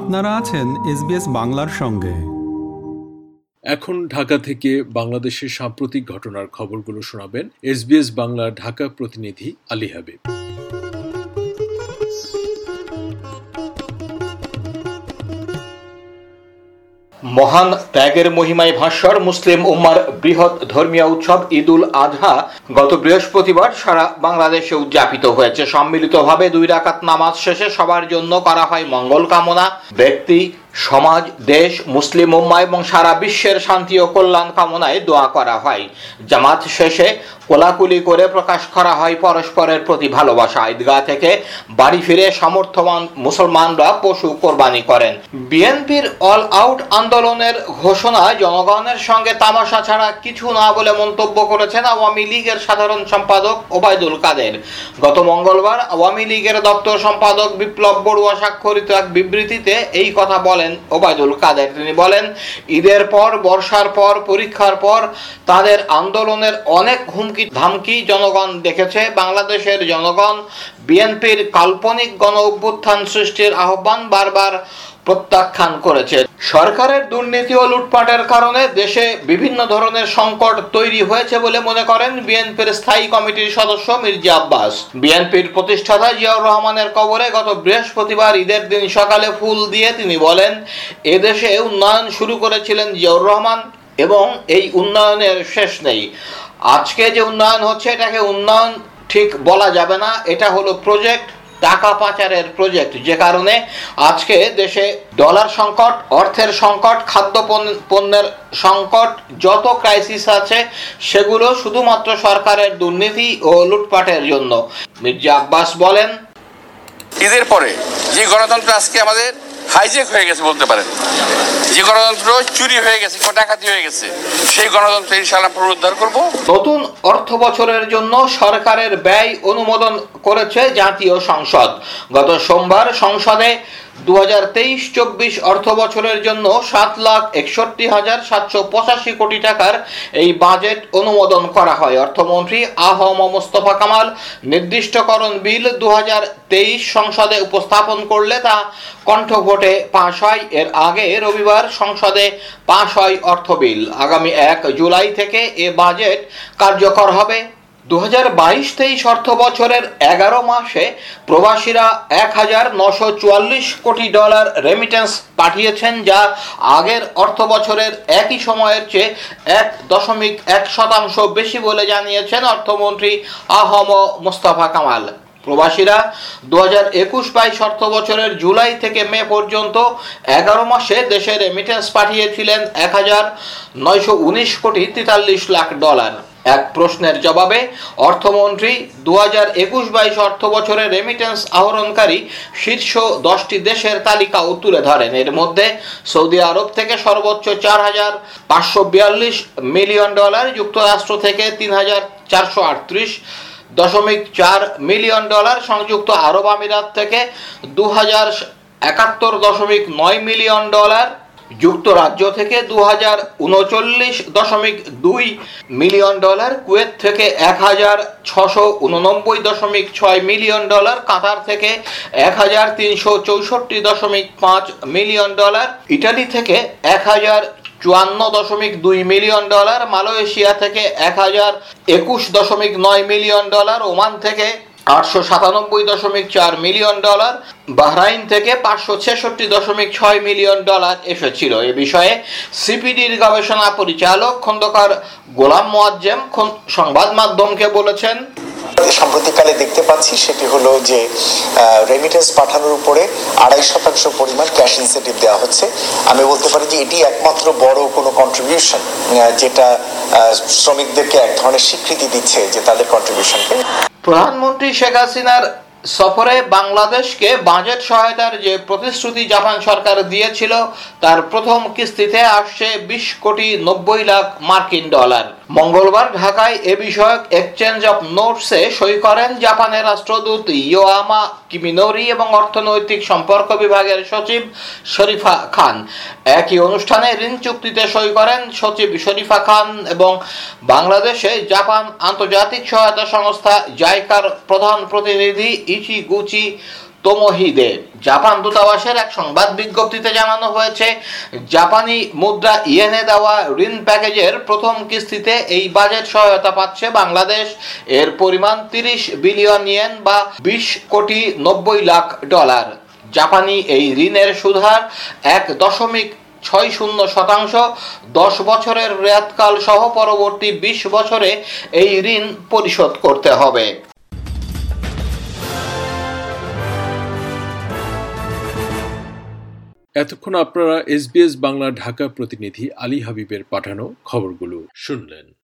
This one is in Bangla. আপনারা আছেন এসবিএস বাংলার সঙ্গে। এখন ঢাকা থেকে বাংলাদেশের সাম্প্রতিক ঘটনার খবরগুলো শোনাবেন এসবিএস বাংলা ঢাকা প্রতিনিধি আলী হাবিব। মহান ত্যাগের মহিমায় ভাস্বর মুসলিম উম্মার বৃহৎ ধর্মীয় উৎসব ঈদুল আজহা গত বৃহস্পতিবার সারা বাংলাদেশে উদযাপিত হয়েছে। সম্মিলিতভাবে দুই রাকাত নামাজ শেষে সবার জন্য করা হয় মঙ্গল কামনা। ব্যক্তি, সমাজ, দেশ, মুসলিম উম্মাহ এবং সারা বিশ্বের শান্তি ও কল্যাণ কামনায় দোয়া করা হয়। জামাত শেষে কোলাকুলি করে প্রকাশ করা হয় পরস্পরের প্রতি ভালোবাসা। ঈদগাহ থেকে বাড়ি ফিরে সমর্থবান মুসলমানরা পশু কোরবানি করেন। বিএনপির অল আউট আন্দোলনের ঘোষণা জনগণের সঙ্গে তামাশা ছাড়া কিছু না বলে মন্তব্য করেছেন আওয়ামী লীগের সাধারণ সম্পাদক ওবায়দুল কাদের। গত মঙ্গলবার আওয়ামী লীগের দপ্তর সম্পাদক বিপ্লব বড়ুয়া স্বাক্ষরিত এক বিবৃতিতে এই কথা বলেন ওবায়দুল কাদের। তিনি বলেন, ঈদের পর, বর্ষার পর, পরীক্ষার পর তাদের আন্দোলনের অনেক হুমকি ধামকি জনগণ দেখেছে। বাংলাদেশের জনগণ বিএনপির কাল্পনিক গণ অভ্যুত্থান সৃষ্টির আহ্বান বারবার প্রত্যাখ্যান করেছে। সরকারের দুর্নীতি ও লুটপাটের কারণে দেশে বিভিন্ন ধরনের সংকট তৈরি হয়েছে বলে মনে করেন বিএনপির স্থায়ী কমিটির সদস্য মির্জা আব্বাস। বিএনপির প্রতিষ্ঠাতা জিয়াউর রহমানের কবরে গত বৃহস্পতিবার ঈদের দিন সকালে ফুল দিয়ে তিনি বলেন, এদেশে উন্নয়ন শুরু করেছিলেন জিয়াউর রহমান এবং এই উন্নয়নের শেষ নেই। আজকে যে উন্নয়ন হচ্ছে এটাকে উন্নয়ন ঠিক বলা যাবে না, এটা হলো প্রজেক্ট, টাকা পাচারের প্রজেক্ট, যে কারণে আজকে দেশে ডলার সংকট, অর্থের সংকট, খাদ্য পণ্যের সংকট, যত ক্রাইসিস আছে সেগুলো শুধুমাত্র সরকারের দুর্নীতি ও লুটপাটের জন্য। মির্জা আব্বাস বলেন, ঈদের পরে যে গণতন্ত্র আজকে আমাদের হাইজেক হয়ে গেছে বলতে পারেন, যে গণতন্ত্র চুরি হয়ে গেছে, কটাকাটি হয়ে গেছে, সেই গণতন্ত্র ইনশাআল্লাহ পুনরুদ্ধার করব। নতুন অর্থ বছরের জন্য সরকারের ব্যয় অনুমোদন করেছে জাতীয় সংসদ। গত সোমবার সংসদে 2023-24 অর্থ বছরের জন্য 7,61,785 কোটি টাকার এই বাজেট অনুমোদন করা হয়। অর্থমন্ত্রী আ হ ম মুস্তফা কামাল নির্দিষ্টকরণ বিল 2023 সংসদে উপস্থাপন করলে তা কণ্ঠভোটে পাশ হয়। এর আগে রবিবার সংসদে পাশ হয় অর্থ বিল। আগামী 1 জুলাই থেকে এ বাজেট কার্যকর হবে। 2022-23 অর্থ বছরের 11 মাসে প্রবাসীরা $1,944 কোটি রেমিটেন্স পাঠিয়েছেন, যা আগের অর্থ বছরের একই সময়ের চেয়ে 1.1% বেশি বলে জানিয়েছেন অর্থমন্ত্রী আ হ ম মুস্তফা কামাল। প্রবাসীরা 2021-22 অর্থ বছরের জুলাই থেকে মে পর্যন্ত 11 মাসে দেশে রেমিটেন্স পাঠিয়েছিলেন $1,919 কোটি $43 লাখ। এক প্রশ্নের জবাবে অর্থমন্ত্রী 2021-22 অর্থ বছরে রেমিটেন্স আহরণকারী শীর্ষ 10টি দেশের তালিকাও তুলে ধরেন। এর মধ্যে সৌদি আরব থেকে সর্বোচ্চ $4,542 মিলিয়ন, যুক্তরাষ্ট্র থেকে $3,438.4 মিলিয়ন, সংযুক্ত আরব আমিরাত থেকে $2,071.9 মিলিয়ন, যুক্তরাজ্য থেকে $2,039.2 মিলিয়ন, কুয়েত থেকে $1,689.6 মিলিয়ন, কাতার থেকে $1,364.5 মিলিয়ন, ইটালি থেকে $1,054.2 মিলিয়ন, মালয়েশিয়া থেকে $1,021.9 মিলিয়ন, ওমান থেকে $897.4 মিলিয়ন, বাহরাইন থেকে $566.6 মিলিয়ন এসেছিল। এ বিষয়ে সিপিডির গবেষণা পরিচালক খন্দকার গোলাম মুআম সংবাদ মাধ্যমকে বলেছেন, সাম্প্রতিককালে দেখতে পাচ্ছি সেটি হলো যে রেমিটেন্স পাঠানোর উপরে 2.5% পরিমাণ ক্যাশ ইনসেন্টিভ দেওয়া হচ্ছে। আমি বলতে পারি যে এটি একমাত্র বড় কোনো কন্ট্রিবিউশন যেটা শ্রমিকদেরকে এক ধরনের স্বীকৃতি দিচ্ছে যে তাদের কন্ট্রিবিউশনকে। প্রধানমন্ত্রী শেখ হাসিনার সফরে বাংলাদেশকে বাজেট সহায়তার যে প্রতিশ্রুতি জাপান সরকার দিয়েছিল তার প্রথম কিস্তিতে আসছে $20,90,00,000। মঙ্গলবার ঢাকায় এ বিষয়ক এক্সচেঞ্জ অফ নোটসে সই করেন জাপানের রাষ্ট্রদূত ইয়োয়ামা কিমিনোরি এবং অর্থনৈতিক সম্পর্ক বিভাগের সচিব শরীফা খান। একই অনুষ্ঠানে ঋণ চুক্তিতে সই করেন সচিব শরীফা খান এবং বাংলাদেশে জাপান আন্তর্জাতিক সহায়তা সংস্থা জাইকার প্রধান প্রতিনিধি ইচি গুচি তোমোহিদে জাপান দূতাবাসের এক সংবাদ বিজ্ঞপ্তিতে জানানো হয়েছে, জাপানি মুদ্রা ইয়েনে দেওয়া ঋণ প্যাকেজের প্রথম কিস্তিতে এই বাজেট সহায়তা পাচ্ছে বাংলাদেশ। এর পরিমাণ 30 বিলিয়ন ইয়েন বা 20,90,00,000 ডলার। জাপানি এই ঋণের সুদহার 1.60%। 10 বছরের মেয়াদকাল সহ পরবর্তী 20 বছরে এই ঋণ পরিশোধ করতে হবে। এতক্ষণ আপনারা এসবিএস বাংলা ঢাকা প্রতিনিধি আলী হাবিবের পাঠানো খবরগুলো শুনলেন।